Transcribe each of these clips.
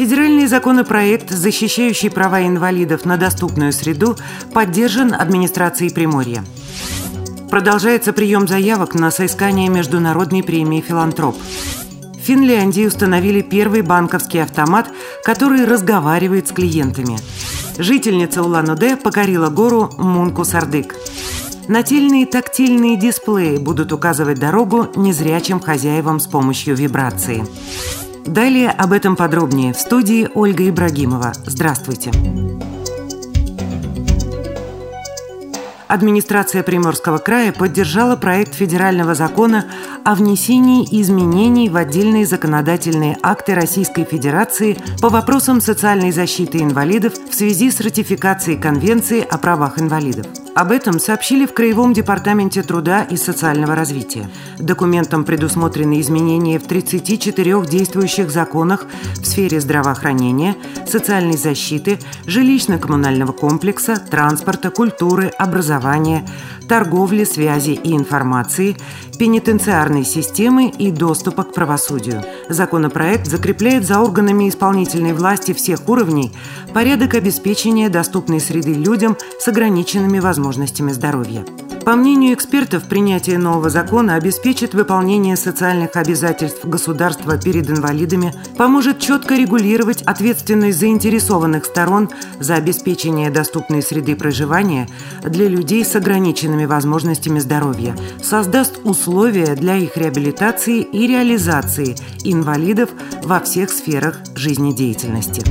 Федеральный законопроект, защищающий права инвалидов на доступную среду, поддержан администрацией Приморья. Продолжается прием заявок на соискание Международной премии «Филантроп». В Финляндии установили первый банковский автомат, который разговаривает с клиентами. Жительница Улан-Удэ покорила гору Мунку-Сардык. Нательные тактильные дисплеи будут указывать дорогу незрячим хозяевам с помощью вибрации. Далее об этом подробнее в студии Ольга Ибрагимова. Здравствуйте. Администрация Приморского края поддержала проект федерального закона о внесении изменений в отдельные законодательные акты Российской Федерации по вопросам социальной защиты инвалидов в связи с ратификацией Конвенции о правах инвалидов. Об этом сообщили в Краевом департаменте труда и социального развития. Документом предусмотрены изменения в 34 действующих законах в сфере здравоохранения, социальной защиты, жилищно-коммунального комплекса, транспорта, культуры, образования, торговли, связи и информации, пенитенциарной системы и доступа к правосудию. Законопроект закрепляет за органами исполнительной власти всех уровней порядок обеспечения доступной среды людям с ограниченными возможностями здоровья. По мнению экспертов, принятие нового закона обеспечит выполнение социальных обязательств государства перед инвалидами, поможет четко регулировать ответственность заинтересованных сторон за обеспечение доступной среды проживания для людей с ограниченными возможностями здоровья, создаст условия для их реабилитации и реализации инвалидов во всех сферах жизнедеятельности.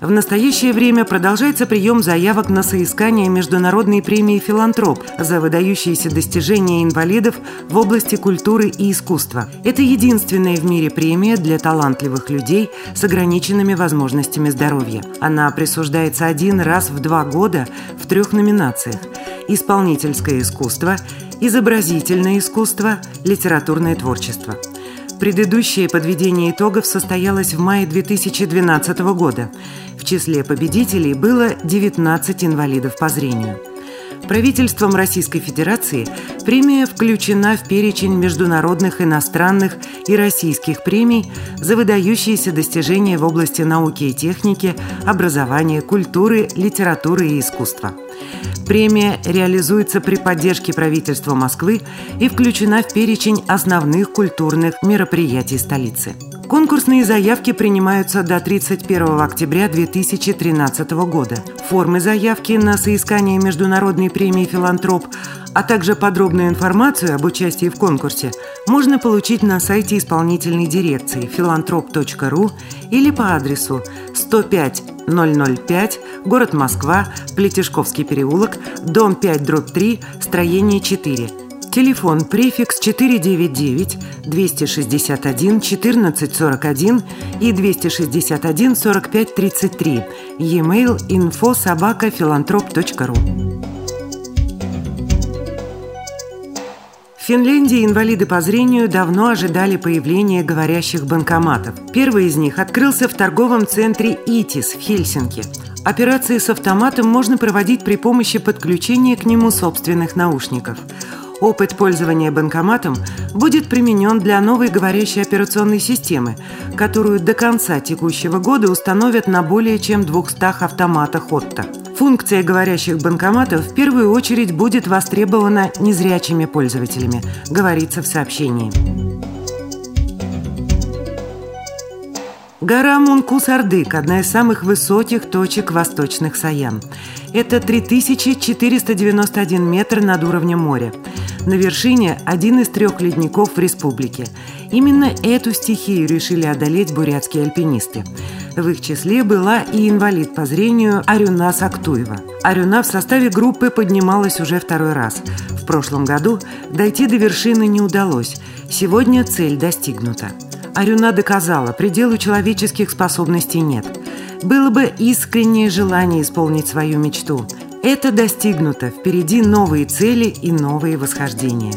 В настоящее время продолжается прием заявок на соискание Международной премии «Филантроп» за выдающиеся достижения инвалидов в области культуры и искусства. Это единственная в мире премия для талантливых людей с ограниченными возможностями здоровья. Она присуждается один раз в 2 года в 3 номинациях – «Исполнительское искусство», «Изобразительное искусство», «Литературное творчество». Предыдущее подведение итогов состоялось в мае 2012 года. В числе победителей было 19 инвалидов по зрению. Правительством Российской Федерации премия включена в перечень международных, иностранных и российских премий за выдающиеся достижения в области науки и техники, образования, культуры, литературы и искусства. Премия реализуется при поддержке правительства Москвы и включена в перечень основных культурных мероприятий столицы. Конкурсные заявки принимаются до 31 октября 2013 года. Формы заявки на соискание Международной премии «Филантроп», а также подробную информацию об участии в конкурсе можно получить на сайте исполнительной дирекции filantrop.ru или по адресу 105-005, город Москва, Плетешковский переулок, дом 5/3, строение 4. Телефон префикс 499-261-1441 и 261-45-33. E-mail info@filantrop.ru. В Финляндии инвалиды по зрению давно ожидали появления говорящих банкоматов. Первый из них открылся в торговом центре «Итис» в Хельсинки. Операции с автоматом можно проводить при помощи подключения к нему собственных наушников. Опыт пользования банкоматом будет применен для новой говорящей операционной системы, которую до конца текущего года установят на более чем 200 автоматах «Отто». Функция говорящих банкоматов в первую очередь будет востребована незрячими пользователями, говорится в сообщении. Гора Мунку-Сардык – одна из самых высоких точек Восточных Саян. Это 3491 метр над уровнем моря. На вершине – один из 3 ледников в республике. Именно эту стихию решили одолеть бурятские альпинисты. В их числе была и инвалид по зрению Арюна Сактуева. Арюна в составе группы поднималась уже 2-й раз. В прошлом году дойти до вершины не удалось. Сегодня цель достигнута. Арюна доказала, пределу человеческих способностей нет. Было бы искреннее желание исполнить свою мечту. Это достигнуто. Впереди новые цели и новые восхождения.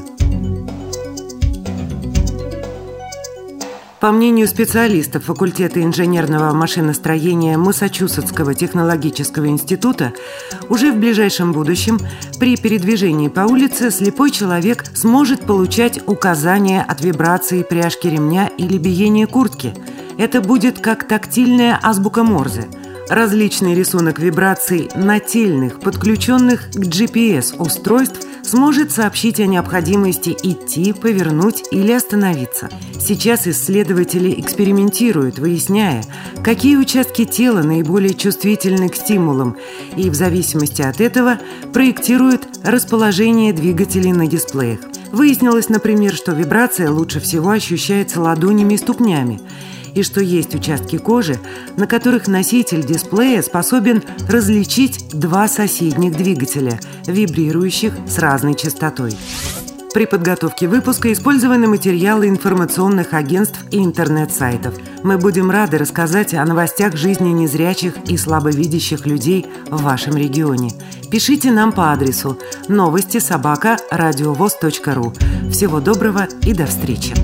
По мнению специалистов факультета инженерного машиностроения Массачусетского технологического института, уже в ближайшем будущем при передвижении по улице слепой человек сможет получать указания от вибрации пряжки ремня или биения куртки. Это будет как тактильная азбука Морзе. Различный рисунок вибраций нательных, подключенных к GPS-устройств, сможет сообщить о необходимости идти, повернуть или остановиться. Сейчас исследователи экспериментируют, выясняя, какие участки тела наиболее чувствительны к стимулам, и в зависимости от этого проектируют расположение двигателей на дисплеях. Выяснилось, например, что вибрация лучше всего ощущается ладонями и ступнями, и что есть участки кожи, на которых носитель дисплея способен различить два соседних двигателя, вибрирующих с разной частотой. При подготовке выпуска использованы материалы информационных агентств и интернет-сайтов. Мы будем рады рассказать о новостях жизни незрячих и слабовидящих людей в вашем регионе. Пишите нам по адресу новости@радиовоз.ру. Всего доброго и до встречи!